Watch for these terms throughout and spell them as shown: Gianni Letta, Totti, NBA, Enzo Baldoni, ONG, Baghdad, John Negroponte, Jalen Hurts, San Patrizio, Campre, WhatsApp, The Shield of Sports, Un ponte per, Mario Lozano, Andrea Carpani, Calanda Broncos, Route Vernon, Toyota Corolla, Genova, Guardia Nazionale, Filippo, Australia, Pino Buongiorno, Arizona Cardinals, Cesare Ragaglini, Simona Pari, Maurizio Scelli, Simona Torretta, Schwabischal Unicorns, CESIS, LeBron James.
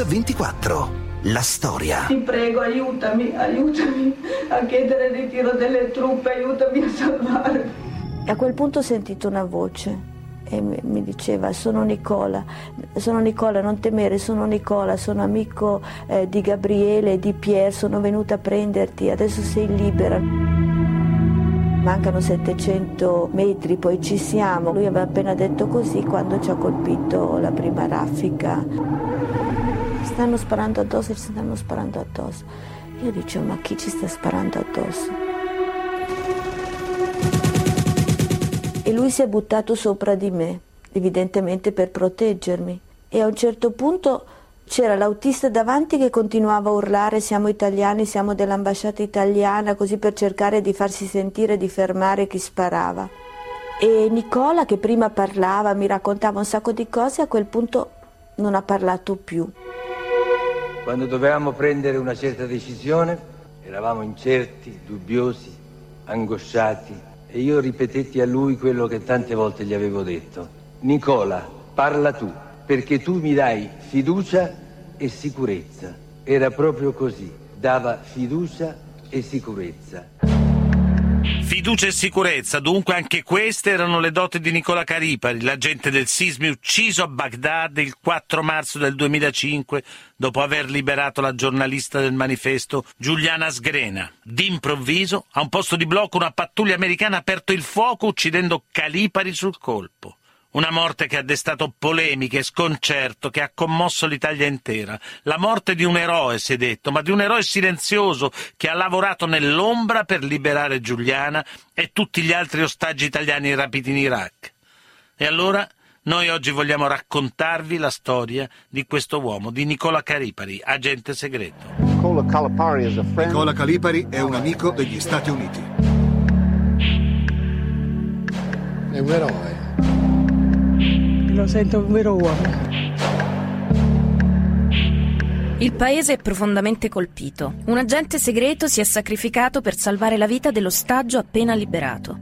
News 24. La storia. Ti prego, aiutami a chiedere il ritiro delle truppe, aiutami a salvarmi. A quel punto ho sentito una voce e mi diceva: sono Nicola, non temere, sono Nicola, sono amico di Gabriele e di Pier, sono venuta a prenderti, adesso sei libera. Mancano 700 metri, poi ci siamo. Lui aveva appena detto così quando ci ha colpito la prima raffica. Ci stanno sparando addosso. Io dicevo: ma chi ci sta sparando addosso? E lui si è buttato sopra di me, evidentemente per proteggermi. E a un certo punto c'era l'autista davanti che continuava a urlare: siamo italiani, siamo dell'ambasciata italiana, così per cercare di farsi sentire, di fermare chi sparava. E Nicola, che prima parlava, mi raccontava un sacco di cose, a quel punto non ha parlato più. Quando dovevamo prendere una certa decisione, eravamo incerti, dubbiosi, angosciati, e io ripetetti a lui quello che tante volte gli avevo detto: Nicola, parla tu, perché tu mi dai fiducia e sicurezza. Era proprio così, dava fiducia e sicurezza. Fiducia e sicurezza, dunque anche queste erano le doti di Nicola Calipari, l'agente del Sismi ucciso a Baghdad il 4 marzo del 2005 dopo aver liberato la giornalista del Manifesto Giuliana Sgrena. D'improvviso, a un posto di blocco, una pattuglia americana ha aperto il fuoco uccidendo Calipari sul colpo. Una morte che ha destato polemiche e sconcerto, che ha commosso l'Italia intera. La morte di un eroe, si è detto, ma di un eroe silenzioso che ha lavorato nell'ombra per liberare Giuliana e tutti gli altri ostaggi italiani rapiti in Iraq. E allora noi oggi vogliamo raccontarvi la storia di questo uomo, di Nicola Calipari, agente segreto. Nicola Calipari è un amico degli Stati Uniti. È un eroe. Lo sento un vero uomo. Il paese è profondamente colpito. Un agente segreto si è sacrificato per salvare la vita dell'ostaggio appena liberato.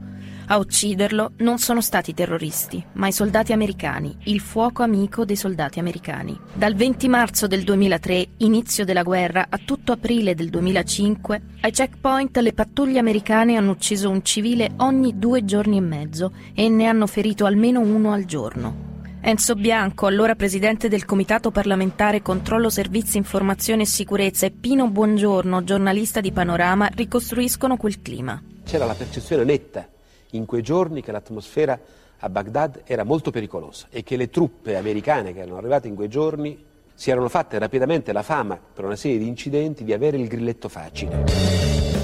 A ucciderlo non sono stati i terroristi, ma i soldati americani, il fuoco amico dei soldati americani. Dal 20 marzo del 2003, inizio della guerra, a tutto aprile del 2005, ai checkpoint le pattuglie americane hanno ucciso un civile ogni 2 giorni e mezzo e ne hanno ferito almeno uno al giorno. Enzo Bianco, allora presidente del Comitato Parlamentare Controllo Servizi Informazione e Sicurezza, e Pino Buongiorno, giornalista di Panorama, ricostruiscono quel clima. C'era la percezione netta in quei giorni che l'atmosfera a Baghdad era molto pericolosa e che le truppe americane che erano arrivate in quei giorni si erano fatte rapidamente la fama, per una serie di incidenti, di avere il grilletto facile.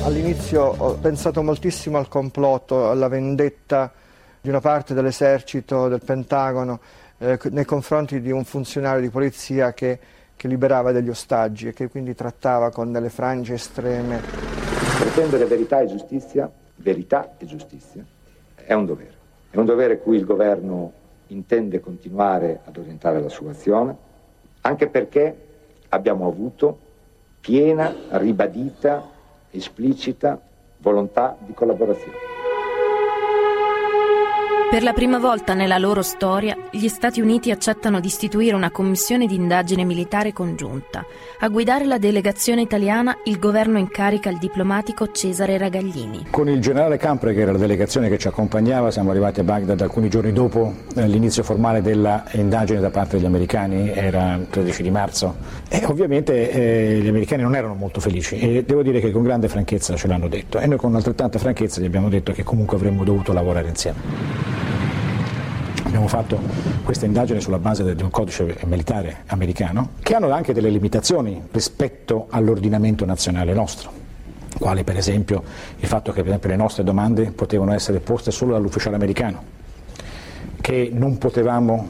All'inizio ho pensato moltissimo al complotto, alla vendetta di una parte dell'esercito, del Pentagono, nei confronti di un funzionario di polizia che liberava degli ostaggi e che quindi trattava con delle frange estreme. Pretendere verità e giustizia, è un dovere. È un dovere cui il governo intende continuare ad orientare la sua azione, anche perché abbiamo avuto piena, ribadita, esplicita volontà di collaborazione. Per la prima volta nella loro storia, gli Stati Uniti accettano di istituire una commissione di indagine militare congiunta. A guidare la delegazione italiana, il governo incarica il diplomatico Cesare Ragaglini. Con il generale Campre, che era la delegazione che ci accompagnava, siamo arrivati a Baghdad alcuni giorni dopo l'inizio formale dell'indagine da parte degli americani, era il 13 di marzo. E ovviamente gli americani non erano molto felici e devo dire che con grande franchezza ce l'hanno detto. E noi con altrettanta franchezza gli abbiamo detto che comunque avremmo dovuto lavorare insieme. Abbiamo fatto questa indagine sulla base di un codice militare americano che hanno anche delle limitazioni rispetto all'ordinamento nazionale nostro, quale per esempio il fatto che per esempio le nostre domande potevano essere poste solo dall'ufficiale americano, che non potevamo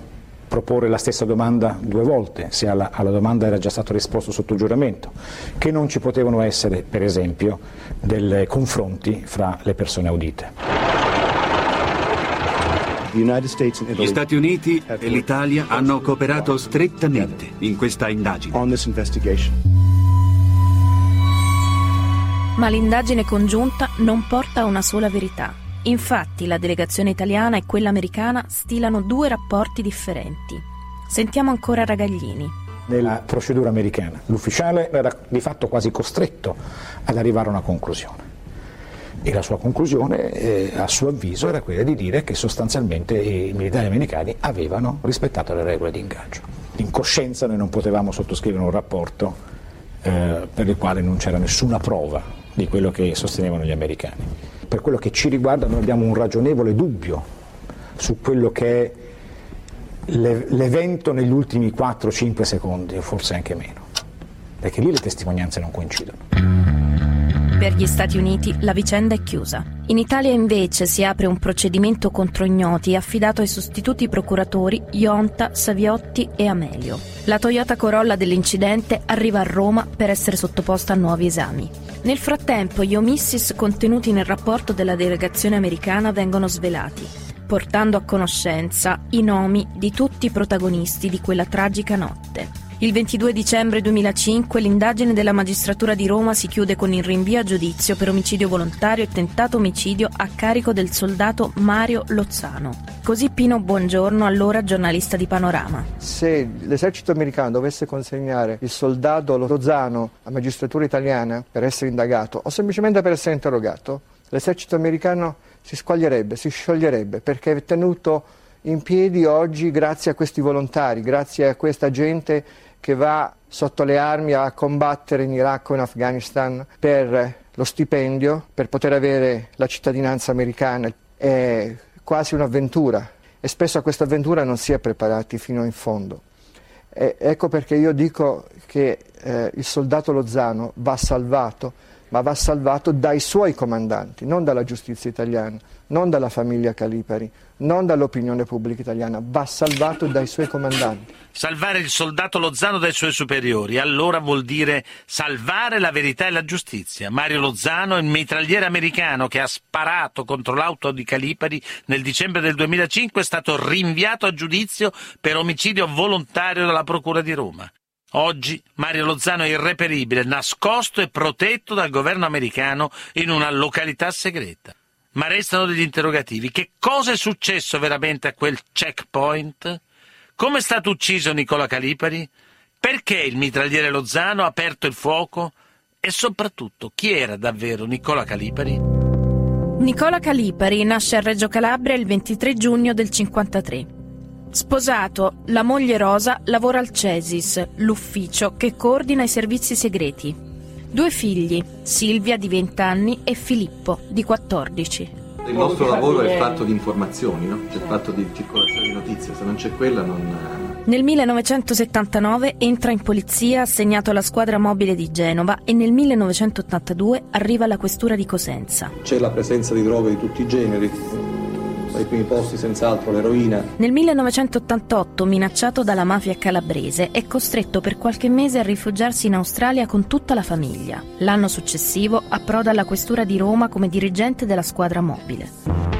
proporre la stessa domanda 2 volte se alla domanda era già stato risposto sotto giuramento, che non ci potevano essere per esempio dei confronti fra le persone audite. Gli Stati Uniti e l'Italia hanno cooperato strettamente in questa indagine. Ma l'indagine congiunta non porta a una sola verità. Infatti la delegazione italiana e quella americana stilano 2 rapporti differenti. Sentiamo ancora Ragaglini. nella procedura americana. L'ufficiale era di fatto quasi costretto ad arrivare a una conclusione, e la sua conclusione, a suo avviso, era quella di dire che sostanzialmente i militari americani avevano rispettato le regole di ingaggio. In coscienza noi non potevamo sottoscrivere un rapporto per il quale non c'era nessuna prova di quello che sostenevano gli americani. Per quello che ci riguarda noi abbiamo un ragionevole dubbio su quello che è l'evento negli ultimi 4-5 secondi, o forse anche meno, perché lì le testimonianze non coincidono. Per gli Stati Uniti la vicenda è chiusa. In Italia invece si apre un procedimento contro ignoti affidato ai sostituti procuratori Ionta, Saviotti e Amelio. La Toyota Corolla dell'incidente arriva a Roma per essere sottoposta a nuovi esami. Nel frattempo gli omissis contenuti nel rapporto della delegazione americana vengono svelati, portando a conoscenza i nomi di tutti i protagonisti di quella tragica notte. Il 22 dicembre 2005 l'indagine della magistratura di Roma si chiude con il rinvio a giudizio per omicidio volontario e tentato omicidio a carico del soldato Mario Lozano. Così Pino Buongiorno, allora giornalista di Panorama. Se l'esercito americano dovesse consegnare il soldato Lozano a magistratura italiana per essere indagato o semplicemente per essere interrogato, l'esercito americano si squaglierebbe, si scioglierebbe, perché è tenuto in piedi oggi grazie a questi volontari, grazie a questa gente che va sotto le armi a combattere in Iraq o in Afghanistan per lo stipendio, per poter avere la cittadinanza americana. È quasi un'avventura e spesso a questa avventura non si è preparati fino in fondo. Ecco perché io dico che il soldato Lozano va salvato, ma va salvato dai suoi comandanti, non dalla giustizia italiana, non dalla famiglia Calipari, non dall'opinione pubblica italiana, va salvato dai suoi comandanti. Salvare il soldato Lozano dai suoi superiori, allora vuol dire salvare la verità e la giustizia. Mario Lozano è il mitragliere americano che ha sparato contro l'auto di Calipari nel dicembre del 2005, è stato rinviato a giudizio per omicidio volontario dalla Procura di Roma. Oggi Mario Lozano è irreperibile, nascosto e protetto dal governo americano in una località segreta. Ma restano degli interrogativi. Che cosa è successo veramente a quel checkpoint? Come è stato ucciso Nicola Calipari? Perché il mitragliere Lozano ha aperto il fuoco? E soprattutto, chi era davvero Nicola Calipari? Nicola Calipari nasce a Reggio Calabria il 23 giugno del 1953. Sposato, la moglie Rosa lavora al Cesis, l'ufficio che coordina i servizi segreti. Due figli, Silvia di 20 anni e Filippo di 14. Il nostro lavoro è fatto di informazioni, no? Cioè, fatto di circolazione di notizie, se non c'è quella non... Nel 1979 entra in polizia, assegnato alla squadra mobile di Genova, e nel 1982 arriva alla questura di Cosenza. C'è la presenza di droghe di tutti i generi, ai primi posti senz'altro l'eroina. Nel 1988, minacciato dalla mafia calabrese, è costretto per qualche mese a rifugiarsi in Australia con tutta la famiglia. L'anno successivo approda alla questura di Roma come dirigente della squadra mobile.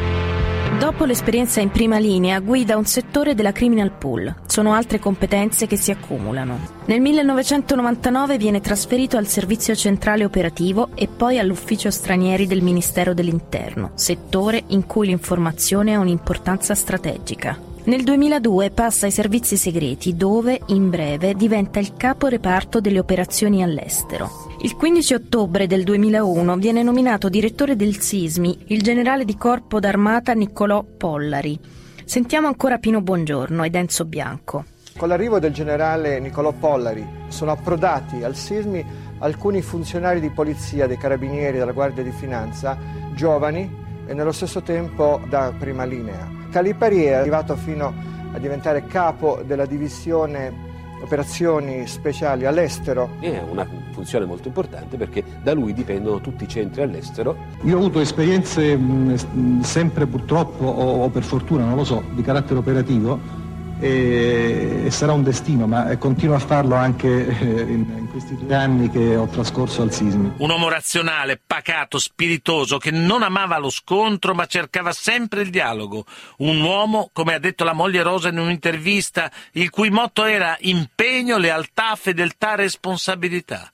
Dopo l'esperienza in prima linea, guida un settore della criminal pool. Sono altre competenze che si accumulano. Nel 1999 viene trasferito al servizio centrale operativo e poi all'ufficio stranieri del Ministero dell'Interno, settore in cui l'informazione ha un'importanza strategica. Nel 2002 passa ai servizi segreti, dove, in breve, diventa il capo reparto delle operazioni all'estero. Il 15 ottobre del 2001 viene nominato direttore del Sismi il generale di corpo d'armata Niccolò Pollari. Sentiamo ancora Pino Buongiorno ed Enzo Bianco. Con l'arrivo del generale Niccolò Pollari sono approdati al Sismi alcuni funzionari di polizia, dei carabinieri, della Guardia di Finanza, giovani e nello stesso tempo da prima linea. Calipari è arrivato fino a diventare capo della divisione operazioni speciali all'estero. È una funzione molto importante perché da lui dipendono tutti i centri all'estero. Io ho avuto esperienze sempre purtroppo o per fortuna, non lo so, di carattere operativo e sarà un destino, ma continuo a farlo anche in questi 2 anni che ho trascorso al Sismi. Un uomo razionale, pacato, spiritoso, che non amava lo scontro ma cercava sempre il dialogo. Un uomo, come ha detto la moglie Rosa in un'intervista, il cui motto era impegno, lealtà, fedeltà, responsabilità.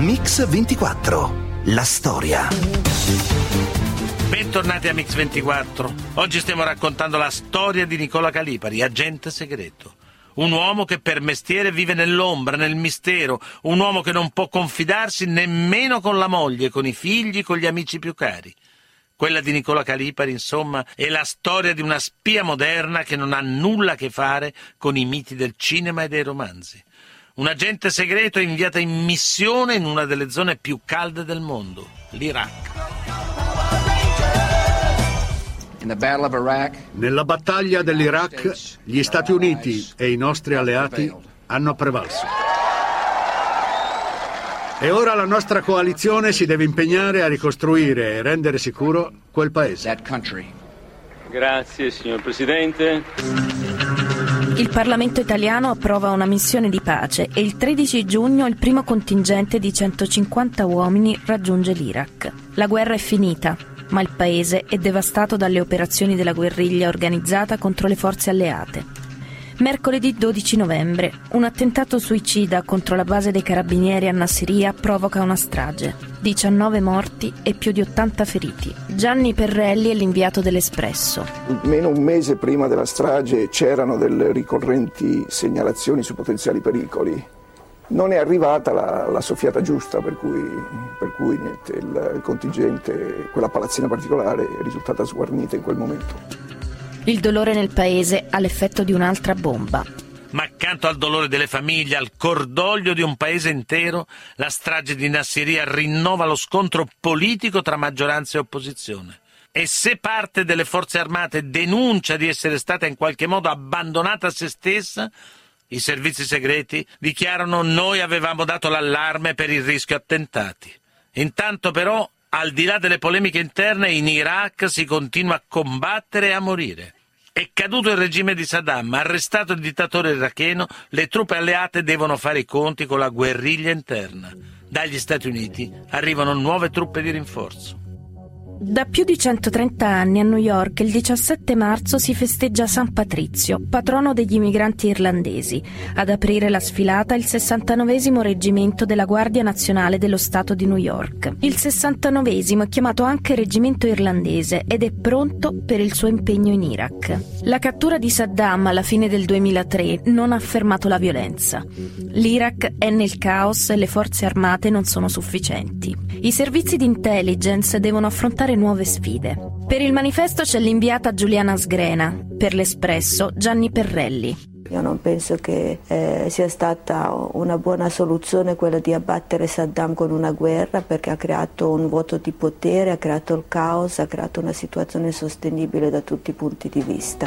Mix 24, la storia. Bentornati a Mix24. Oggi stiamo raccontando la storia di Nicola Calipari, agente segreto. Un uomo che per mestiere vive nell'ombra, nel mistero, un uomo che non può confidarsi nemmeno con la moglie, con i figli, con gli amici più cari. Quella di Nicola Calipari, insomma, è la storia di una spia moderna che non ha nulla a che fare con i miti del cinema e dei romanzi. Un agente segreto inviato in missione in una delle zone più calde del mondo, l'Iraq. Nella battaglia dell'Iraq, gli Stati Uniti e i nostri alleati hanno prevalso. E ora la nostra coalizione si deve impegnare a ricostruire e rendere sicuro quel paese. Grazie, signor Presidente. Il Parlamento italiano approva una missione di pace e il 13 giugno il primo contingente di 150 uomini raggiunge l'Iraq. La guerra è finita, ma il paese è devastato dalle operazioni della guerriglia organizzata contro le forze alleate. Mercoledì 12 novembre, un attentato suicida contro la base dei carabinieri a Nassiriya provoca una strage. 19 morti e più di 80 feriti. Gianni Perrelli è l'inviato dell'Espresso. Meno un mese prima della strage c'erano delle ricorrenti segnalazioni su potenziali pericoli. Non è arrivata la soffiata giusta, per cui niente, il contingente, quella palazzina particolare, è risultata sguarnita in quel momento. Il dolore nel paese ha l'effetto di un'altra bomba. Ma accanto al dolore delle famiglie, al cordoglio di un paese intero, la strage di Nassiriya rinnova lo scontro politico tra maggioranza e opposizione. E se parte delle forze armate denuncia di essere stata in qualche modo abbandonata a se stessa, i servizi segreti dichiarano: noi avevamo dato l'allarme per il rischio attentati. Intanto però, al di là delle polemiche interne, in Iraq si continua a combattere e a morire. È caduto il regime di Saddam, arrestato il dittatore iracheno, le truppe alleate devono fare i conti con la guerriglia interna. Dagli Stati Uniti arrivano nuove truppe di rinforzo. Da più di 130 anni a New York il 17 marzo si festeggia San Patrizio, patrono degli immigranti irlandesi. Ad aprire la sfilata il 69esimo reggimento della Guardia Nazionale dello Stato di New York. Il 69esimo è chiamato anche reggimento irlandese ed è pronto per il suo impegno in Iraq. La cattura di Saddam alla fine del 2003 non ha fermato la violenza. L'Iraq è nel caos e le forze armate non sono sufficienti. I servizi di intelligence devono affrontare nuove sfide. Per il Manifesto c'è l'inviata Giuliana Sgrena, per l'Espresso Gianni Perrelli. Io non penso che sia stata una buona soluzione quella di abbattere Saddam con una guerra, perché ha creato un vuoto di potere, ha creato il caos, ha creato una situazione insostenibile da tutti i punti di vista.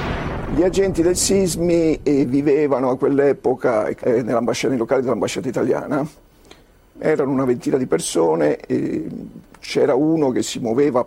Gli agenti del Sismi vivevano a quell'epoca nei locali dell'ambasciata italiana. Erano una ventina di persone e c'era uno che si muoveva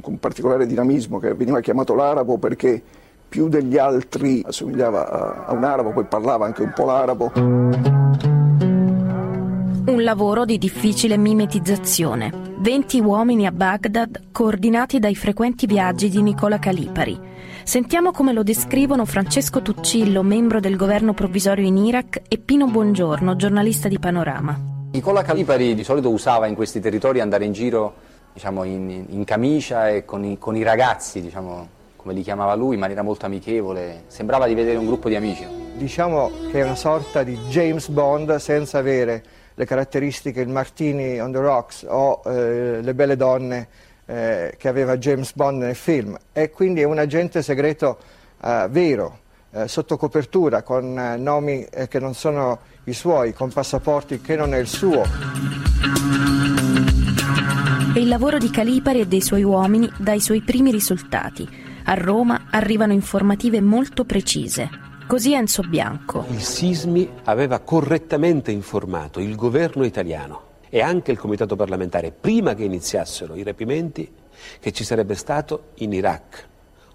con particolare dinamismo, che veniva chiamato l'arabo perché più degli altri assomigliava a un arabo, poi parlava anche un po' l'arabo. Un lavoro di difficile mimetizzazione. 20 uomini a Baghdad, coordinati dai frequenti viaggi di Nicola Calipari. Sentiamo come lo descrivono Francesco Tuccillo, membro del governo provvisorio in Iraq, e Pino Buongiorno, giornalista di Panorama. Nicola Calipari di solito usava in questi territori andare in giro, diciamo, in camicia e con i ragazzi, diciamo, come li chiamava lui, in maniera molto amichevole. Sembrava di vedere un gruppo di amici. Diciamo che è una sorta di James Bond senza avere le caratteristiche, il martini on the rocks o le belle donne che aveva James Bond nel film. E quindi è un agente segreto vero. Sotto copertura, con nomi che non sono i suoi, con passaporti che non è il suo. E il lavoro di Calipari e dei suoi uomini dà i suoi primi risultati. A Roma arrivano informative molto precise. Così Enzo Bianco. Il Sismi aveva correttamente informato il governo italiano e anche il comitato parlamentare, prima che iniziassero i rapimenti, che ci sarebbe stato in Iraq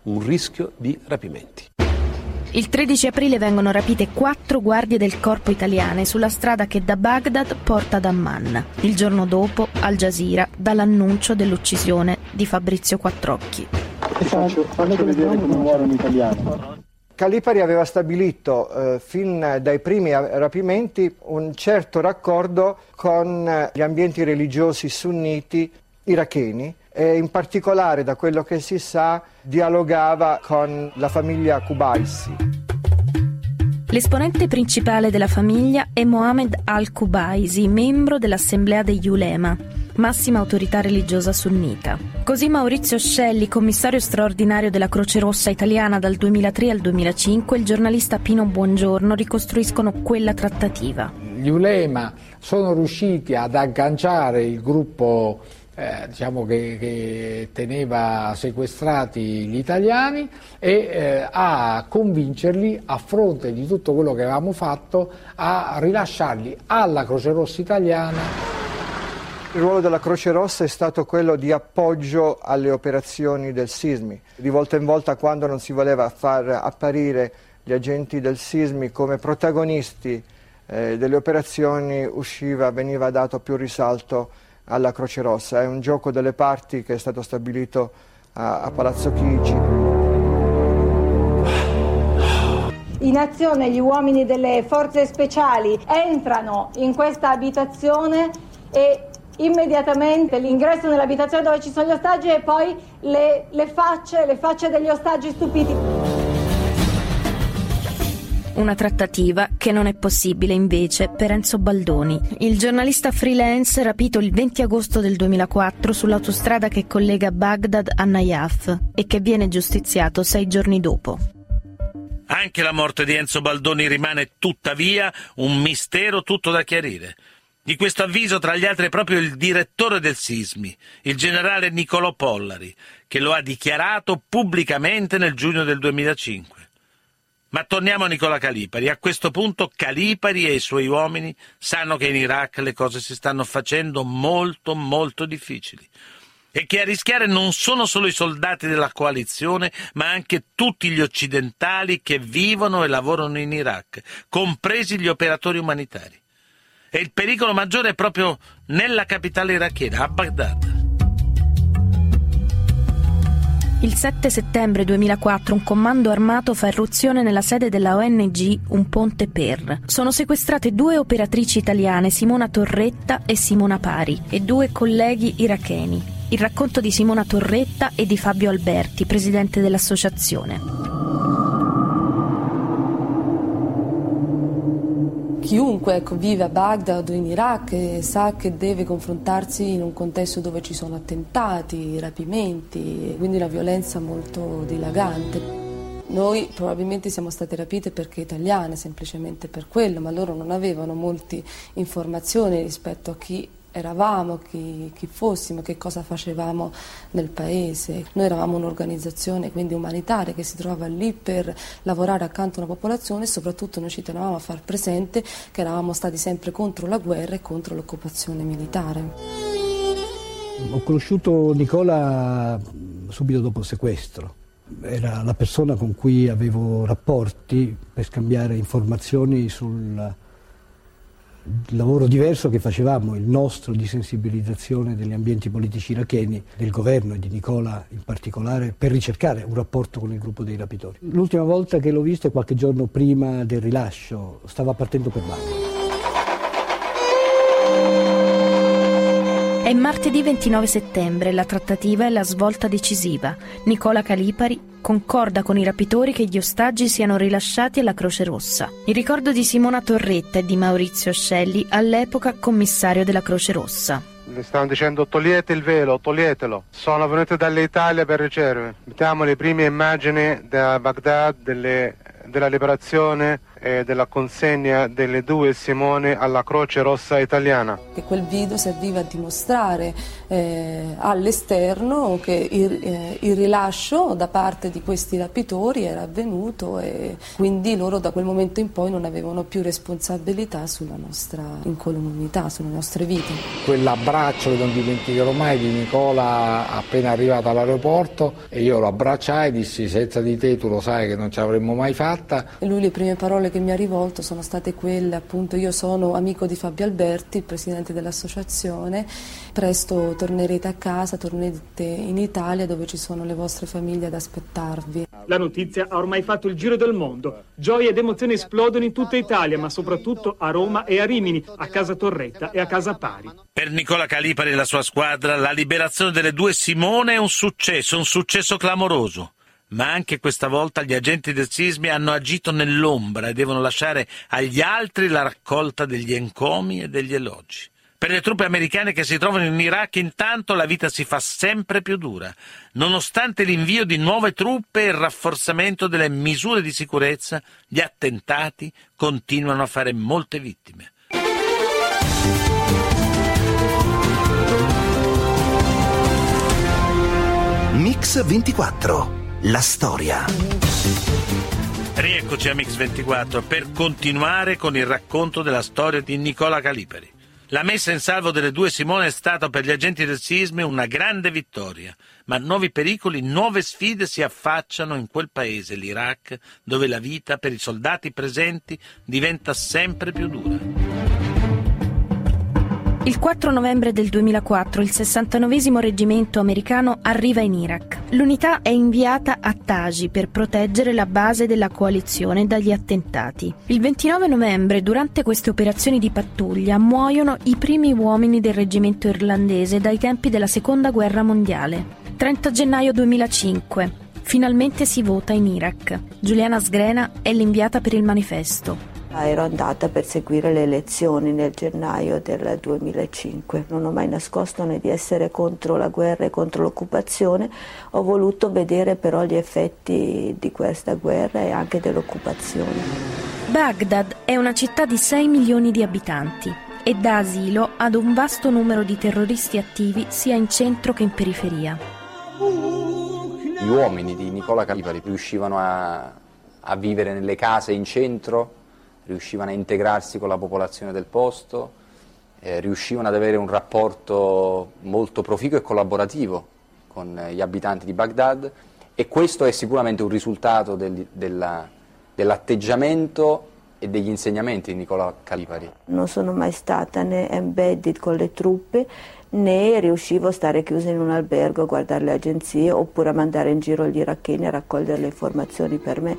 un rischio di rapimenti. Il 13 aprile vengono rapite 4 guardie del corpo italiane sulla strada che da Baghdad porta ad Amman. Il giorno dopo, Al Jazeera dà l'annuncio dell'uccisione di Fabrizio Quattrocchi. Faccio vedere come muore un italiano. Calipari aveva stabilito fin dai primi rapimenti un certo raccordo con gli ambienti religiosi sunniti iracheni, e in particolare, da quello che si sa, dialogava con la famiglia Kubaisi. L'esponente principale della famiglia è Mohammed al-Kubaisi, membro dell'Assemblea degli Ulema, massima autorità religiosa sunnita. Così Maurizio Scelli, commissario straordinario della Croce Rossa italiana dal 2003 al 2005, e il giornalista Pino Buongiorno ricostruiscono quella trattativa. Gli Ulema sono riusciti ad agganciare il gruppo che teneva sequestrati gli italiani e a convincerli, a fronte di tutto quello che avevamo fatto, a rilasciarli alla Croce Rossa italiana. Il ruolo della Croce Rossa è stato quello di appoggio alle operazioni del Sismi. Di volta in volta, quando non si voleva far apparire gli agenti del Sismi come protagonisti delle operazioni, veniva dato più risalto alla Croce Rossa. È un gioco delle parti che è stato stabilito a Palazzo Chigi. In azione gli uomini delle forze speciali entrano in questa abitazione e immediatamente l'ingresso nell'abitazione dove ci sono gli ostaggi e poi le facce degli ostaggi stupiti. Una trattativa che non è possibile invece per Enzo Baldoni, il giornalista freelance rapito il 20 agosto del 2004 sull'autostrada che collega Baghdad a Nayaf e che viene giustiziato 6 giorni dopo. Anche la morte di Enzo Baldoni rimane tuttavia un mistero tutto da chiarire. Di questo avviso, tra gli altri, è proprio il direttore del Sismi, il generale Niccolò Pollari, che lo ha dichiarato pubblicamente nel giugno del 2005. Ma torniamo a Nicola Calipari. A questo punto Calipari e i suoi uomini sanno che in Iraq le cose si stanno facendo molto, molto difficili e che a rischiare non sono solo i soldati della coalizione, ma anche tutti gli occidentali che vivono e lavorano in Iraq, compresi gli operatori umanitari. E il pericolo maggiore è proprio nella capitale irachena, a Baghdad. Il 7 settembre 2004 un comando armato fa irruzione nella sede della ONG Un Ponte Per. Sono sequestrate 2 operatrici italiane, Simona Torretta e Simona Pari, e 2 colleghi iracheni. Il racconto di Simona Torretta e di Fabio Alberti, presidente dell'associazione. Chiunque vive a Baghdad o in Iraq sa che deve confrontarsi in un contesto dove ci sono attentati, rapimenti, quindi una violenza molto dilagante. Noi probabilmente siamo state rapite perché italiane, semplicemente per quello, ma loro non avevano molte informazioni rispetto a chi eravamo, chi fossimo, che cosa facevamo nel paese. Noi eravamo un'organizzazione quindi umanitaria che si trovava lì per lavorare accanto a una popolazione e soprattutto noi ci tenevamo a far presente che eravamo stati sempre contro la guerra e contro l'occupazione militare. Ho conosciuto Nicola subito dopo il sequestro. Era la persona con cui avevo rapporti per scambiare informazioni sul lavoro diverso che facevamo, il nostro, di sensibilizzazione degli ambienti politici iracheni, del governo e di Nicola in particolare, per ricercare un rapporto con il gruppo dei rapitori. L'ultima volta che l'ho visto è qualche giorno prima del rilascio, stava partendo per Baghdad. È martedì 29 settembre, la trattativa è la svolta decisiva. Nicola Calipari concorda con i rapitori che gli ostaggi siano rilasciati alla Croce Rossa. Il ricordo di Simona Torretta e di Maurizio Scelli, all'epoca commissario della Croce Rossa. Le stavano dicendo: togliete il velo, toglietelo. Sono venute dall'Italia per ricercarvi. Mettiamo le prime immagini da Baghdad della liberazione e della consegna delle 2 Simone alla Croce Rossa italiana. Che quel video serviva a dimostrare all'esterno che il rilascio da parte di questi rapitori era avvenuto e quindi loro da quel momento in poi non avevano più responsabilità sulla nostra incolumità, sulle nostre vite. Quell'abbraccio che non dimenticherò mai di Nicola appena arrivato all'aeroporto, e io lo abbracciai e dissi: senza di te tu lo sai che non ci avremmo mai fatta. E lui le prime parole che mi ha rivolto sono state quelle, appunto: io sono amico di Fabio Alberti, il presidente dell'associazione, presto tornerete a casa, tornerete in Italia dove ci sono le vostre famiglie ad aspettarvi. La notizia ha ormai fatto il giro del mondo. Gioia ed emozione esplodono in tutta Italia, ma soprattutto a Roma e a Rimini, a casa Torretta e a casa Pari. Per Nicola Calipari e la sua squadra, la liberazione delle due Simone è un successo clamoroso. Ma anche questa volta gli agenti del Sismi hanno agito nell'ombra e devono lasciare agli altri la raccolta degli encomi e degli elogi. Per le truppe americane che si trovano in Iraq, intanto, la vita si fa sempre più dura, nonostante l'invio di nuove truppe e il rafforzamento delle misure di sicurezza. Gli attentati continuano a fare molte vittime. Mix 24, la storia. Rieccoci a Mix 24 per continuare con il racconto della storia di Nicola Calipari. La messa in salvo delle due Simone è stata per gli agenti del Sismi una grande vittoria, ma nuovi pericoli, nuove sfide si affacciano in quel paese, l'Iraq, dove la vita per i soldati presenti diventa sempre più dura. Il 4 novembre del 2004 il 69° reggimento americano arriva in Iraq. L'unità è inviata a Taji per proteggere la base della coalizione dagli attentati. Il 29 novembre, durante queste operazioni di pattuglia, muoiono i primi uomini del reggimento irlandese dai tempi della Seconda Guerra Mondiale. 30 gennaio 2005. Finalmente si vota in Iraq. Giuliana Sgrena è l'inviata per il manifesto. Ero andata per seguire le elezioni nel gennaio del 2005. Non ho mai nascosto né di essere contro la guerra e contro l'occupazione. Ho voluto vedere però gli effetti di questa guerra e anche dell'occupazione. Baghdad è una città di 6 milioni di abitanti e dà asilo ad un vasto numero di terroristi attivi sia in centro che in periferia. Gli uomini di Nicola Calipari riuscivano a vivere nelle case in centro, riuscivano a integrarsi con la popolazione del posto, riuscivano ad avere un rapporto molto proficuo e collaborativo con gli abitanti di Baghdad, e questo è sicuramente un risultato dell'atteggiamento e degli insegnamenti di Nicola Calipari. Non sono mai stata né embedded con le truppe, né riuscivo a stare chiusa in un albergo a guardare le agenzie oppure a mandare in giro gli iracheni a raccogliere le informazioni per me.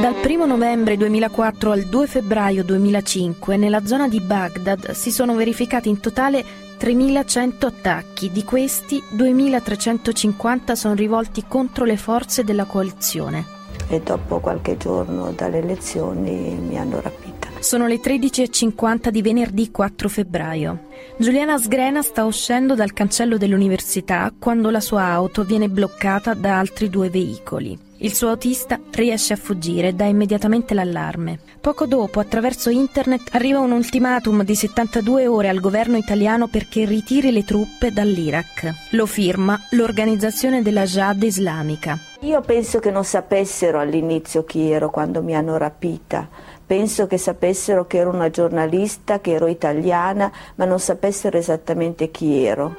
Dal 1 novembre 2004 al 2 febbraio 2005 nella zona di Baghdad si sono verificati in totale 3.100 attacchi, di questi 2.350 sono rivolti contro le forze della coalizione. E dopo qualche giorno dalle elezioni mi hanno rapita. Sono le 13:50 di venerdì 4 febbraio. Giuliana Sgrena sta uscendo dal cancello dell'università quando la sua auto viene bloccata da altri due veicoli. Il suo autista riesce a fuggire e dà immediatamente l'allarme. Poco dopo, attraverso internet, arriva un ultimatum di 72 ore al governo italiano perché ritiri le truppe dall'Iraq. Lo firma l'organizzazione della Jihad islamica. Io penso che non sapessero all'inizio chi ero quando mi hanno rapita. Penso che sapessero che ero una giornalista, che ero italiana, ma non sapessero esattamente chi ero.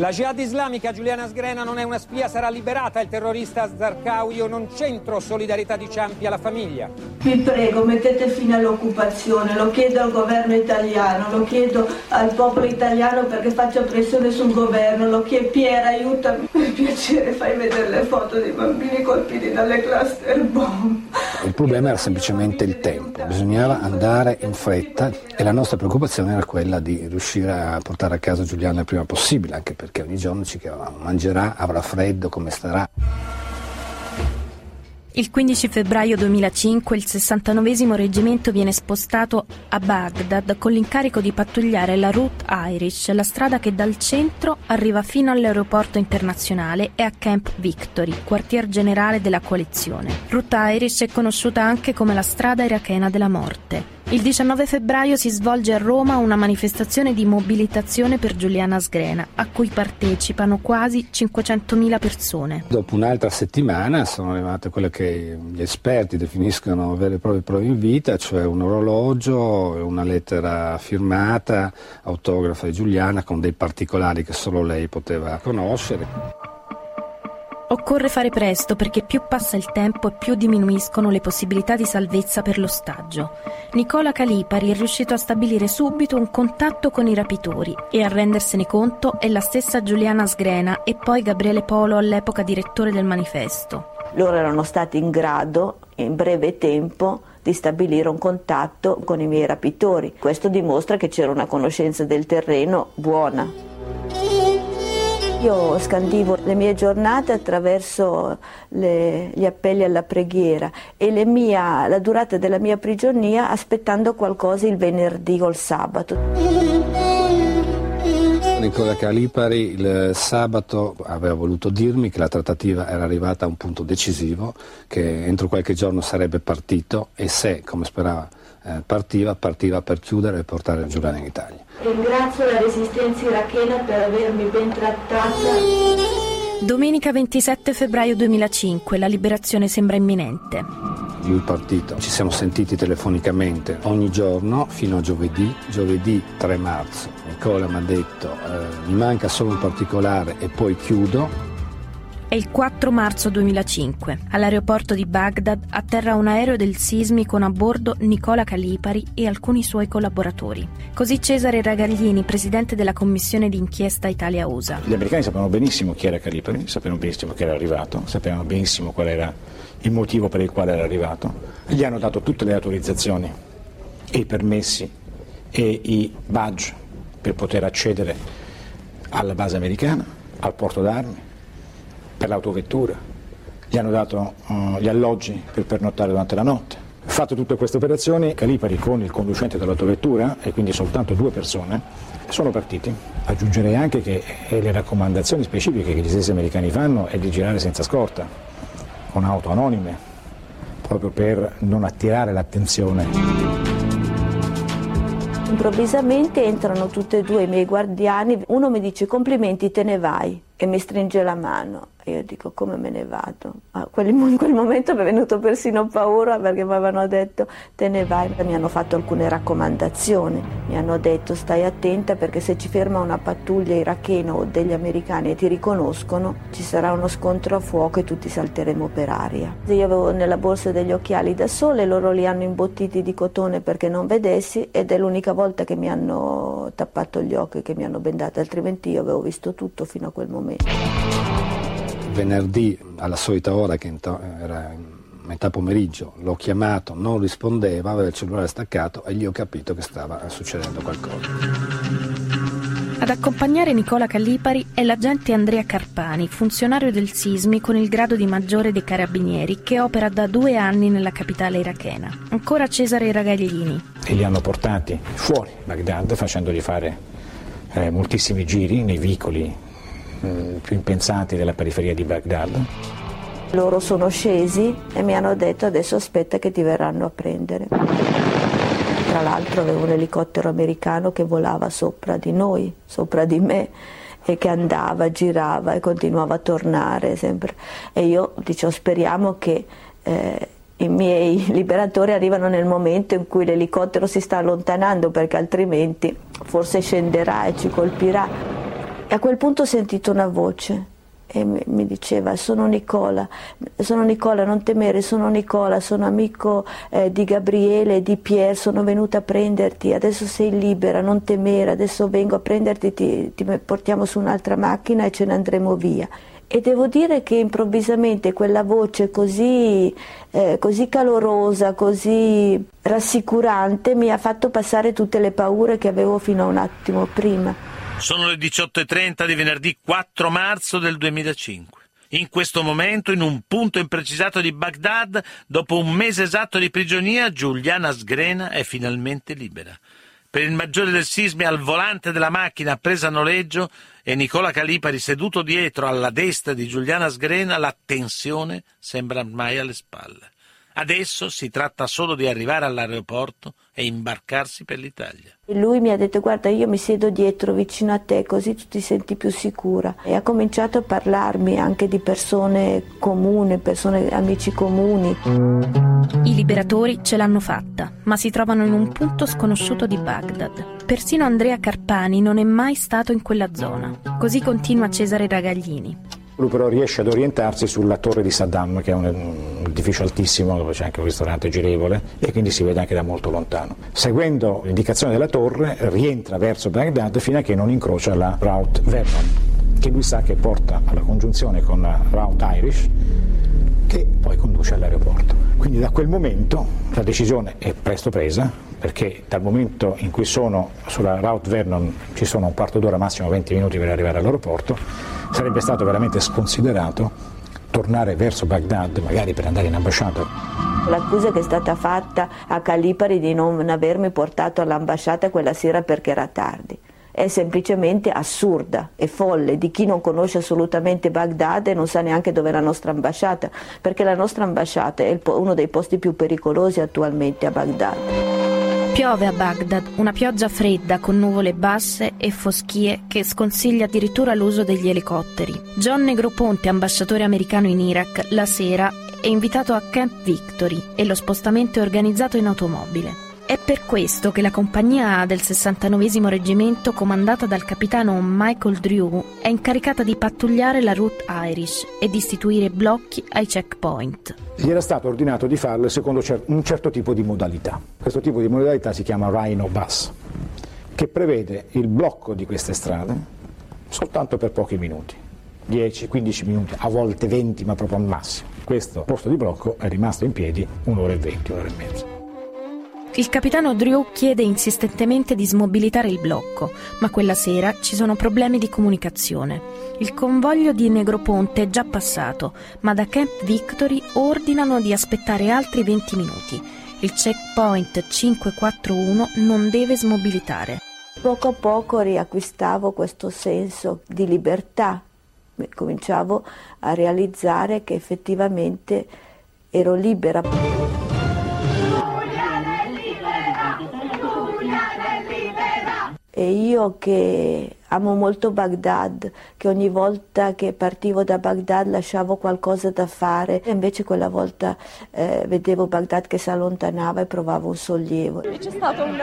La Jihad islamica, Giuliana Sgrena, non è una spia, sarà liberata. Il terrorista Zarqawi, io non c'entro, solidarietà di Ciampi alla famiglia. Vi prego, mettete fine all'occupazione, lo chiedo al governo italiano, lo chiedo al popolo italiano perché faccia pressione sul governo, lo chiedo. Pier, aiutami, per piacere fai vedere le foto dei bambini colpiti dalle cluster bomb. Il problema era semplicemente il tempo, bisognava andare in fretta e la nostra preoccupazione era quella di riuscire a portare a casa Giuliana il prima possibile, anche perché ogni giorno ci chiamavamo: mangerà, avrà freddo, come starà? Il 15 febbraio 2005 il 69° reggimento viene spostato a Baghdad con l'incarico di pattugliare la Route Irish, la strada che dal centro arriva fino all'aeroporto internazionale e a Camp Victory, quartier generale della coalizione. Route Irish è conosciuta anche come la strada irachena della morte. Il 19 febbraio si svolge a Roma una manifestazione di mobilitazione per Giuliana Sgrena, a cui partecipano quasi 500.000 persone. Dopo un'altra settimana sono arrivate quelle che gli esperti definiscono vere e proprie prove in vita, cioè un orologio, una lettera firmata, autografa di Giuliana, con dei particolari che solo lei poteva conoscere. Occorre fare presto perché più passa il tempo e più diminuiscono le possibilità di salvezza per l'ostaggio. Nicola Calipari è riuscito a stabilire subito un contatto con i rapitori e a rendersene conto è la stessa Giuliana Sgrena e poi Gabriele Polo, all'epoca direttore del Manifesto. Loro erano stati in grado, in breve tempo, di stabilire un contatto con i miei rapitori. Questo dimostra che c'era una conoscenza del terreno buona. Io scandivo le mie giornate attraverso gli appelli alla preghiera e la durata della mia prigionia aspettando qualcosa il venerdì o il sabato. Nicola Calipari il sabato aveva voluto dirmi che la trattativa era arrivata a un punto decisivo, che entro qualche giorno sarebbe partito e se, come sperava, partiva per chiudere e portare Giuliana in Italia. Ringrazio la resistenza irachena per avermi ben trattata. Domenica 27 febbraio 2005, la liberazione sembra imminente. Lui è partito, ci siamo sentiti telefonicamente ogni giorno fino a giovedì 3 marzo. Nicola mi ha detto mi manca solo un particolare e poi chiudo. È il 4 marzo 2005. All'aeroporto di Baghdad atterra un aereo del Sismi con a bordo Nicola Calipari e alcuni suoi collaboratori. Così Cesare Ragaglini, presidente della commissione d'inchiesta Italia-USA. Gli americani sapevano benissimo chi era Calipari, sapevano benissimo che era arrivato, sapevano benissimo qual era il motivo per il quale era arrivato. Gli hanno dato tutte le autorizzazioni e i permessi e i badge per poter accedere alla base americana, al porto d'armi, per l'autovettura, gli hanno dato gli alloggi per pernottare durante la notte. Fatte tutte queste operazioni, Calipari con il conducente dell'autovettura, e quindi soltanto 2 persone, sono partiti. Aggiungerei anche che le raccomandazioni specifiche che gli stessi americani fanno è di girare senza scorta, con auto anonime, proprio per non attirare l'attenzione. Improvvisamente entrano tutti e 2 i miei guardiani, uno mi dice complimenti, te ne vai, e mi stringe la mano. Io dico come me ne vado? In quel momento mi è venuto persino paura perché mi avevano detto te ne vai. Mi hanno fatto alcune raccomandazioni, mi hanno detto stai attenta perché se ci ferma una pattuglia irachena o degli americani e ti riconoscono ci sarà uno scontro a fuoco e tutti salteremo per aria. Io avevo nella borsa degli occhiali da sole, loro li hanno imbottiti di cotone perché non vedessi ed è l'unica volta che mi hanno tappato gli occhi, che mi hanno bendato, altrimenti io avevo visto tutto fino a quel momento. Venerdì alla solita ora, che era metà pomeriggio, l'ho chiamato, non rispondeva, aveva il cellulare staccato e gli ho capito che stava succedendo qualcosa. Ad accompagnare Nicola Calipari è l'agente Andrea Carpani, funzionario del Sismi con il grado di maggiore dei carabinieri, che opera da 2 anni nella capitale irachena. Ancora Cesare Ragaglini. E li hanno portati fuori Baghdad facendogli fare moltissimi giri nei vicoli più impensati della periferia di Baghdad. Loro sono scesi e mi hanno detto adesso aspetta che ti verranno a prendere. Tra l'altro avevo un elicottero americano che volava sopra di noi, sopra di me, e che andava, girava e continuava a tornare sempre. E io dicevo speriamo che i miei liberatori arrivano nel momento in cui l'elicottero si sta allontanando, perché altrimenti forse scenderà e ci colpirà. E a quel punto ho sentito una voce e mi diceva sono Nicola, non temere, sono Nicola, sono amico di Gabriele, di Pier, sono venuta a prenderti, adesso sei libera, non temere, adesso vengo a prenderti, ti portiamo su un'altra macchina e ce ne andremo via. E devo dire che improvvisamente quella voce così calorosa, così rassicurante, mi ha fatto passare tutte le paure che avevo fino a un attimo prima. Sono le 18:30 di venerdì 4 marzo del 2005. In questo momento, in un punto imprecisato di Baghdad, dopo un mese esatto di prigionia, Giuliana Sgrena è finalmente libera. Per il maggiore del Sismi al volante della macchina presa a noleggio e Nicola Calipari seduto dietro alla destra di Giuliana Sgrena, la tensione sembra ormai alle spalle. Adesso si tratta solo di arrivare all'aeroporto e imbarcarsi per l'Italia. Lui mi ha detto guarda io mi siedo dietro vicino a te così tu ti senti più sicura, e ha cominciato a parlarmi anche di persone comuni, amici comuni. I liberatori ce l'hanno fatta, ma si trovano in un punto sconosciuto di Baghdad. Persino Andrea Carpani non è mai stato in quella zona. Così continua Cesare Ragaglini. Lui però riesce ad orientarsi sulla torre di Saddam, che è un edificio altissimo dove c'è anche un ristorante girevole e quindi si vede anche da molto lontano. Seguendo l'indicazione della torre rientra verso Baghdad fino a che non incrocia la Route Vernon, che lui sa che porta alla congiunzione con la Route Irish, che poi conduce all'aeroporto. Quindi da quel momento la decisione è presto presa, perché dal momento in cui sono sulla Route Vernon ci sono un quarto d'ora, massimo 20 minuti per arrivare all'aeroporto. Sarebbe stato veramente sconsiderato tornare verso Baghdad, magari per andare in ambasciata. L'accusa che è stata fatta a Calipari di non avermi portato all'ambasciata quella sera perché era tardi è semplicemente assurda e folle di chi non conosce assolutamente Baghdad e non sa neanche dove è la nostra ambasciata, perché la nostra ambasciata è uno dei posti più pericolosi attualmente a Baghdad. Piove a Baghdad, una pioggia fredda con nuvole basse e foschie che sconsiglia addirittura l'uso degli elicotteri. John Negroponte, ambasciatore americano in Iraq, la sera è invitato a Camp Victory e lo spostamento è organizzato in automobile. È per questo che la compagnia A del 69esimo reggimento, comandata dal capitano Michael Drew, è incaricata di pattugliare la Route Irish e di istituire blocchi ai checkpoint. Gli era stato ordinato di farlo secondo un certo tipo di modalità. Questo tipo di modalità si chiama Rhino Bus, che prevede il blocco di queste strade soltanto per pochi minuti, 10-15 minuti, a volte 20, ma proprio al massimo. Questo posto di blocco è rimasto in piedi un'ora e 20, un'ora e mezza. Il capitano Drew chiede insistentemente di smobilitare il blocco, ma quella sera ci sono problemi di comunicazione. Il convoglio di Negroponte è già passato, ma da Camp Victory ordinano di aspettare altri 20 minuti. Il checkpoint 541 non deve smobilitare. Poco a poco riacquistavo questo senso di libertà. Cominciavo a realizzare che effettivamente ero libera. E io che amo molto Baghdad, che ogni volta che partivo da Baghdad lasciavo qualcosa da fare, e invece quella volta vedevo Baghdad che si allontanava e provavo un sollievo. C'è stato un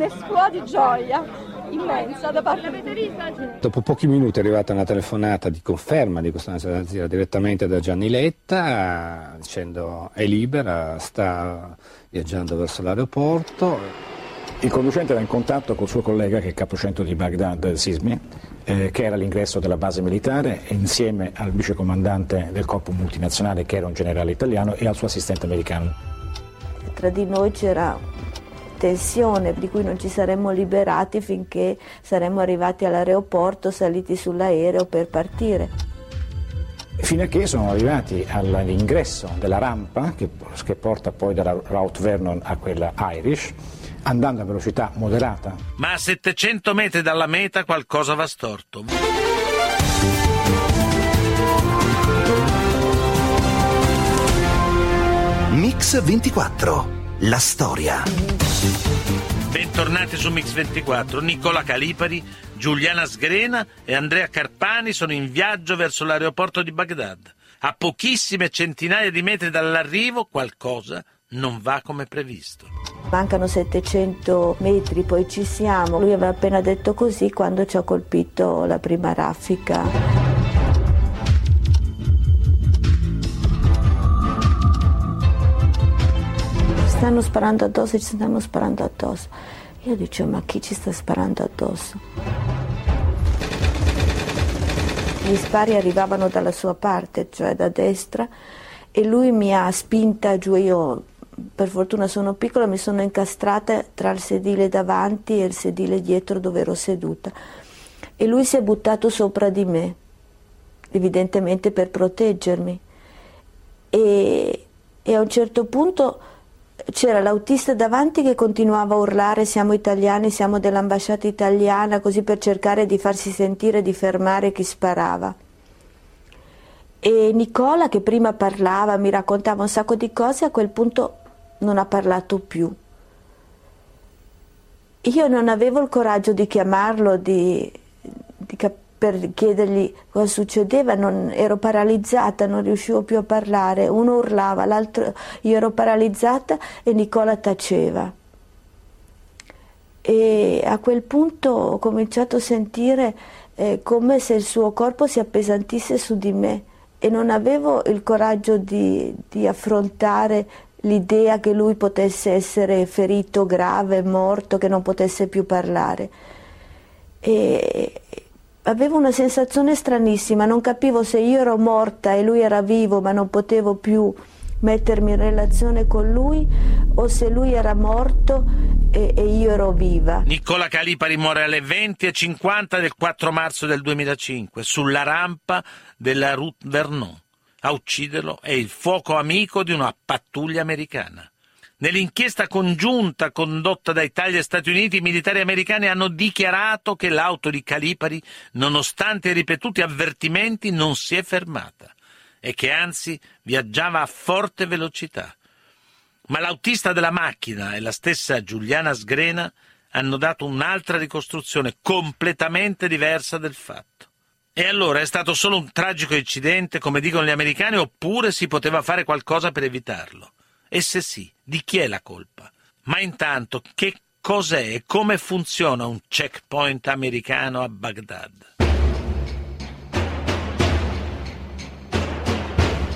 esplosione di gioia immensa da parte di tutti. Dopo pochi minuti è arrivata una telefonata di conferma di Costanza direttamente da Gianni Letta, dicendo è libera, sta viaggiando verso l'aeroporto. Il conducente era in contatto col suo collega, che è il capocentro di Baghdad, Sismi, che era all'ingresso della base militare, insieme al vicecomandante del corpo multinazionale, che era un generale italiano, e al suo assistente americano. Tra di noi c'era tensione, di cui non ci saremmo liberati finché saremmo arrivati all'aeroporto, saliti sull'aereo per partire. Fino a che sono arrivati all'ingresso della rampa, che porta poi dalla Route Vernon a quella Irish, andando a velocità moderata. Ma a 700 metri dalla meta qualcosa va storto. Mix 24, la storia. Bentornati su Mix 24. Nicola Calipari, Giuliana Sgrena e Andrea Carpani sono in viaggio verso l'aeroporto di Baghdad. A pochissime centinaia di metri dall'arrivo qualcosa non va come previsto. Mancano 700 metri, poi ci siamo. Lui aveva appena detto così quando ci ha colpito la prima raffica. Ci stanno sparando addosso. Io dicevo, ma chi ci sta sparando addosso? Gli spari arrivavano dalla sua parte, cioè da destra, e lui mi ha spinta giù. Io per fortuna sono piccola, mi sono incastrata tra il sedile davanti e il sedile dietro dove ero seduta, e lui si è buttato sopra di me, evidentemente per proteggermi, e a un certo punto c'era l'autista davanti che continuava a urlare siamo italiani, siamo dell'ambasciata italiana, così per cercare di farsi sentire, di fermare chi sparava. E Nicola, che prima parlava, mi raccontava un sacco di cose, a quel punto non ha parlato più. Io non avevo il coraggio di chiamarlo, per chiedergli cosa succedeva, ero paralizzata, non riuscivo più a parlare, uno urlava, l'altro, io ero paralizzata e Nicola taceva. E a quel punto ho cominciato a sentire come se il suo corpo si appesantisse su di me, e non avevo il coraggio di affrontare l'idea che lui potesse essere ferito grave, morto, che non potesse più parlare. E avevo una sensazione stranissima, non capivo se io ero morta e lui era vivo, ma non potevo più mettermi in relazione con lui, o se lui era morto e io ero viva. Nicola Calipari muore alle 20:50 del 4 marzo del 2005 sulla rampa della Route Vernon. A ucciderlo è il fuoco amico di una pattuglia americana. Nell'inchiesta congiunta condotta da Italia e Stati Uniti, i militari americani hanno dichiarato che l'auto di Calipari, nonostante i ripetuti avvertimenti, non si è fermata e che anzi viaggiava a forte velocità. Ma l'autista della macchina e la stessa Giuliana Sgrena hanno dato un'altra ricostruzione completamente diversa del fatto. E allora è stato solo un tragico incidente, come dicono gli americani, oppure si poteva fare qualcosa per evitarlo? E se sì, di chi è la colpa? Ma intanto, che cos'è e come funziona un checkpoint americano a Baghdad?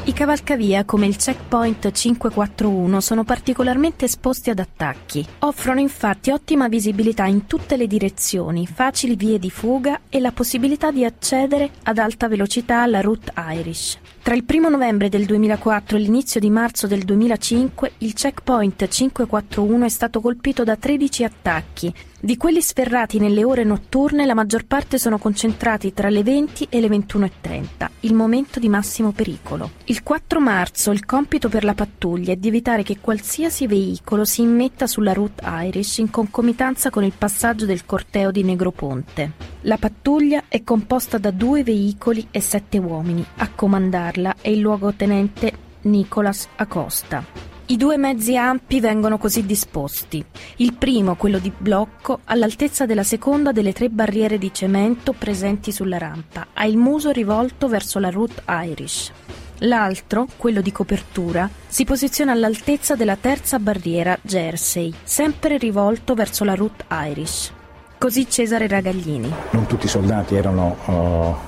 I cavalcavia come il Checkpoint 541 sono particolarmente esposti ad attacchi. Offrono infatti ottima visibilità in tutte le direzioni, facili vie di fuga e la possibilità di accedere ad alta velocità alla Route Irish. Tra il 1 novembre del 2004 e l'inizio di marzo del 2005, il Checkpoint 541 è stato colpito da 13 attacchi. Di quelli sferrati nelle ore notturne, la maggior parte sono concentrati tra le 20 e le 21:30, il momento di massimo pericolo. Il 4 marzo il compito per la pattuglia è di evitare che qualsiasi veicolo si immetta sulla Route Irish in concomitanza con il passaggio del corteo di Negroponte. La pattuglia è composta da 2 veicoli e 7 uomini. A comandarla è il luogotenente Nicolas Acosta. I 2 mezzi ampi vengono così disposti. Il primo, quello di blocco, all'altezza della seconda delle 3 barriere di cemento presenti sulla rampa, ha il muso rivolto verso la Route Irish. L'altro, quello di copertura, si posiziona all'altezza della 3ª barriera Jersey, sempre rivolto verso la Route Irish. Così Cesare Ragaglini. Non tutti i soldati erano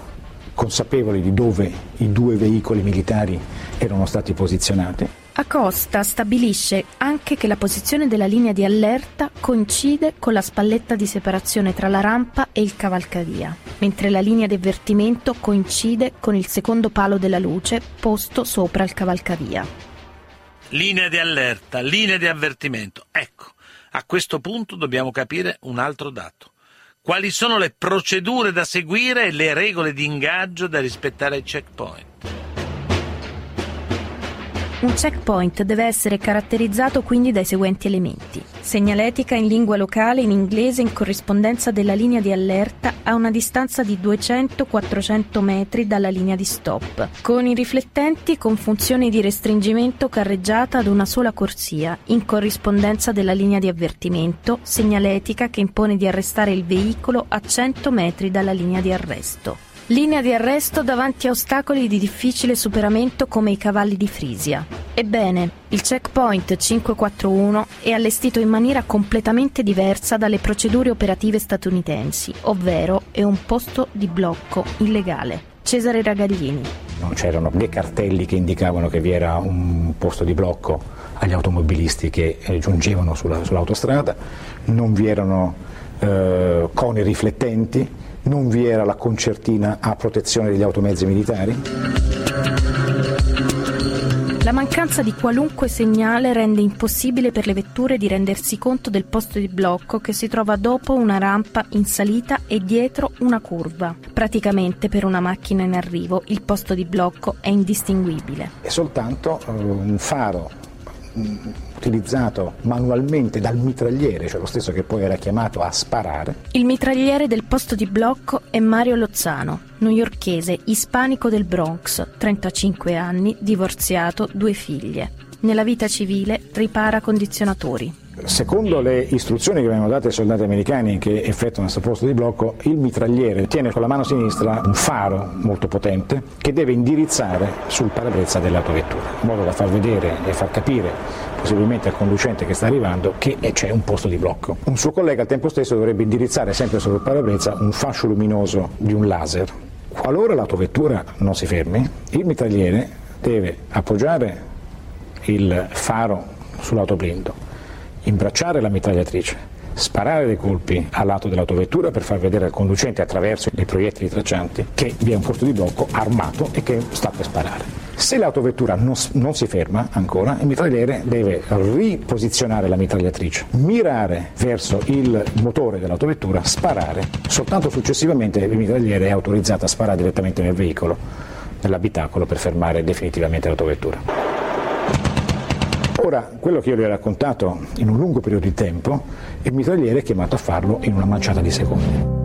consapevoli di dove i 2 veicoli militari erano stati posizionati. Acosta stabilisce anche che la posizione della linea di allerta coincide con la spalletta di separazione tra la rampa e il cavalcavia, mentre la linea di avvertimento coincide con il secondo palo della luce posto sopra il cavalcavia. Linea di allerta, linea di avvertimento. Ecco, a questo punto dobbiamo capire un altro dato. Quali sono le procedure da seguire e le regole di ingaggio da rispettare ai checkpoint? Un checkpoint deve essere caratterizzato quindi dai seguenti elementi. Segnaletica in lingua locale in inglese in corrispondenza della linea di allerta a una distanza di 200-400 metri dalla linea di stop, con i riflettenti con funzioni di restringimento carreggiata ad una sola corsia, in corrispondenza della linea di avvertimento, segnaletica che impone di arrestare il veicolo a 100 metri dalla linea di arresto. Linea di arresto davanti a ostacoli di difficile superamento come i cavalli di Frisia. Ebbene, il checkpoint 541 è allestito in maniera completamente diversa dalle procedure operative statunitensi, ovvero è un posto di blocco illegale. Cesare Ragaglini. Non c'erano né cartelli che indicavano che vi era un posto di blocco agli automobilisti che giungevano sull'autostrada, non vi erano coni riflettenti, non vi era la concertina a protezione degli automezzi militari. La mancanza di qualunque segnale rende impossibile per le vetture di rendersi conto del posto di blocco che si trova dopo una rampa in salita e dietro una curva. Praticamente per una macchina in arrivo il posto di blocco è indistinguibile. È soltanto un faro utilizzato manualmente dal mitragliere, cioè lo stesso che poi era chiamato a sparare. Il mitragliere del posto di blocco è Mario Lozano, newyorkese, ispanico del Bronx, 35 anni, divorziato, 2 figlie. Nella vita civile ripara condizionatori. Secondo le istruzioni che vengono date ai soldati americani che effettuano questo posto di blocco, il mitragliere tiene con la mano sinistra un faro molto potente che deve indirizzare sul parabrezza dell'autovettura, in modo da far vedere e far capire possibilmente al conducente che sta arrivando, che c'è un posto di blocco. Un suo collega al tempo stesso dovrebbe indirizzare sempre sul parabrezza un fascio luminoso di un laser. Qualora l'autovettura non si fermi, il mitragliere deve appoggiare il faro sull'autoblindo, imbracciare la mitragliatrice, sparare dei colpi al lato dell'autovettura per far vedere al conducente attraverso i proiettili traccianti che vi è un posto di blocco armato e che sta per sparare. Se l'autovettura non si ferma ancora, il mitragliere deve riposizionare la mitragliatrice, mirare verso il motore dell'autovettura, sparare. Soltanto successivamente il mitragliere è autorizzato a sparare direttamente nel veicolo, nell'abitacolo, per fermare definitivamente l'autovettura. Ora, quello che io vi ho raccontato in un lungo periodo di tempo, il mitragliere è chiamato a farlo in una manciata di secondi.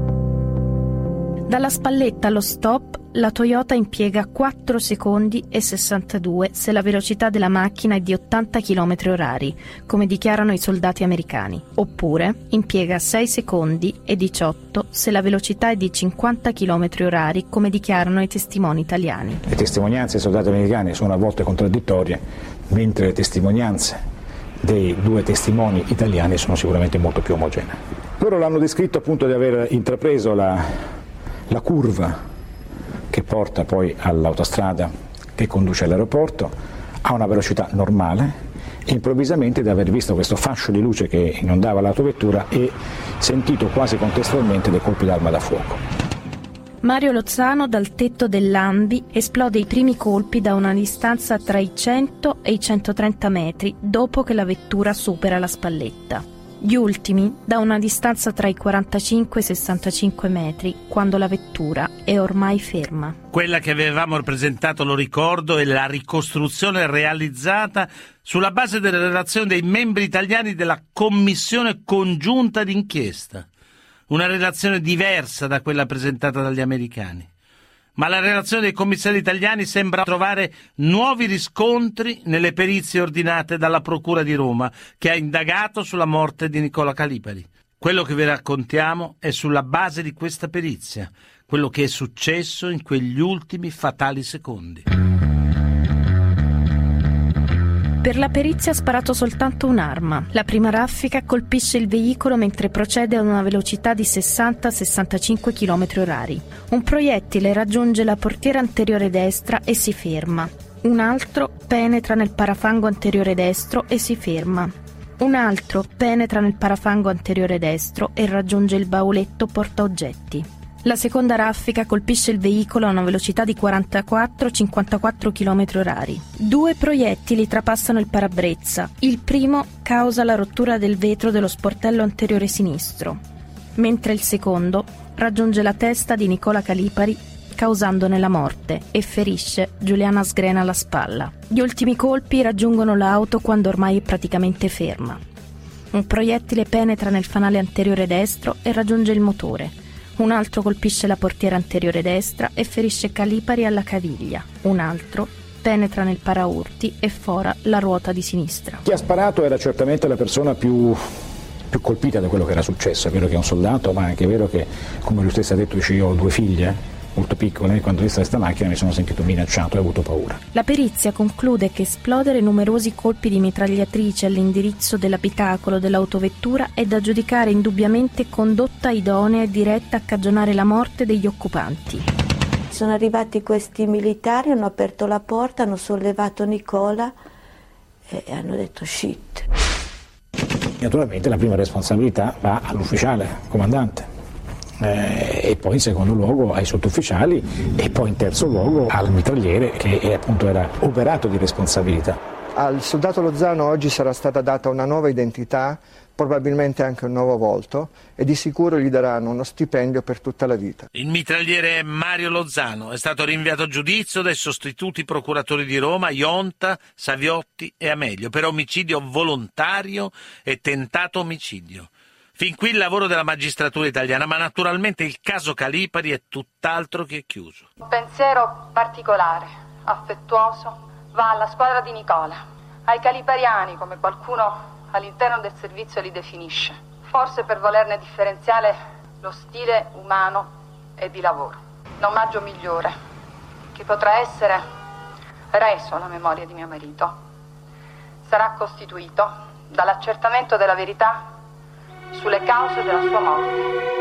Dalla spalletta allo stop, la Toyota impiega 4 secondi e 62 se la velocità della macchina è di 80 km/h, come dichiarano i soldati americani, oppure impiega 6 secondi e 18 se la velocità è di 50 km/h, come dichiarano i testimoni italiani. Le testimonianze dei soldati americani sono a volte contraddittorie, mentre le testimonianze dei 2 testimoni italiani sono sicuramente molto più omogenee. Loro l'hanno descritto appunto di aver intrapreso la curva che porta poi all'autostrada che conduce all'aeroporto a una velocità normale e improvvisamente di aver visto questo fascio di luce che inondava l'autovettura e sentito quasi contestualmente dei colpi d'arma da fuoco. Mario Lozano dal tetto dell'Ambi esplode i primi colpi da una distanza tra i 100 e i 130 metri dopo che la vettura supera la spalletta. Gli ultimi da una distanza tra i 45 e i 65 metri quando la vettura è ormai ferma. Quella che avevamo presentato, lo ricordo, è la ricostruzione realizzata sulla base delle relazioni dei membri italiani della Commissione Congiunta d'Inchiesta. Una relazione diversa da quella presentata dagli americani. Ma la relazione dei commissari italiani sembra trovare nuovi riscontri nelle perizie ordinate dalla Procura di Roma, che ha indagato sulla morte di Nicola Calipari. Quello che vi raccontiamo è sulla base di questa perizia, quello che è successo in quegli ultimi fatali secondi. Per la perizia ha sparato soltanto un'arma. La prima raffica colpisce il veicolo mentre procede ad una velocità di 60-65 km/h. Un proiettile raggiunge la portiera anteriore destra e si ferma. Un altro penetra nel parafango anteriore destro e si ferma. Un altro penetra nel parafango anteriore destro e raggiunge il bauletto portaoggetti. La seconda raffica colpisce il veicolo a una velocità di 44-54 km/h. 2 proiettili trapassano il parabrezza. Il primo causa la rottura del vetro dello sportello anteriore sinistro, mentre il secondo raggiunge la testa di Nicola Calipari, causandone la morte, e ferisce Giuliana Sgrena alla spalla. Gli ultimi colpi raggiungono l'auto quando ormai è praticamente ferma. Un proiettile penetra nel fanale anteriore destro e raggiunge il motore. Un altro colpisce la portiera anteriore destra e ferisce Calipari alla caviglia. Un altro penetra nel paraurti e fora la ruota di sinistra. Chi ha sparato era certamente la persona più colpita da quello che era successo. È vero che è un soldato, ma è anche vero che, come lui stesso ha detto, io ho 2 figlie molto piccole, quando ho visto questa macchina mi sono sentito minacciato e ho avuto paura. La perizia conclude che esplodere numerosi colpi di mitragliatrice all'indirizzo dell'abitacolo dell'autovettura è da giudicare indubbiamente condotta idonea e diretta a cagionare la morte degli occupanti. Sono arrivati questi militari, hanno aperto la porta, hanno sollevato Nicola e hanno detto shit. Naturalmente la prima responsabilità va all'ufficiale, comandante. E poi in secondo luogo ai sottufficiali e poi in terzo luogo al mitragliere che appunto era operato di responsabilità. Al soldato Lozano oggi sarà stata data una nuova identità, probabilmente anche un nuovo volto, e di sicuro gli daranno uno stipendio per tutta la vita. Il mitragliere Mario Lozano è stato rinviato a giudizio dai sostituti procuratori di Roma Ionta, Saviotti e Amelio per omicidio volontario e tentato omicidio. Fin qui il lavoro della magistratura italiana, ma naturalmente il caso Calipari è tutt'altro che chiuso. Un pensiero particolare, affettuoso, va alla squadra di Nicola, ai calipariani, come qualcuno all'interno del servizio li definisce, forse per volerne differenziare lo stile umano e di lavoro. Un omaggio migliore, che potrà essere reso alla memoria di mio marito, sarà costituito dall'accertamento della verità sulle cause della sua morte.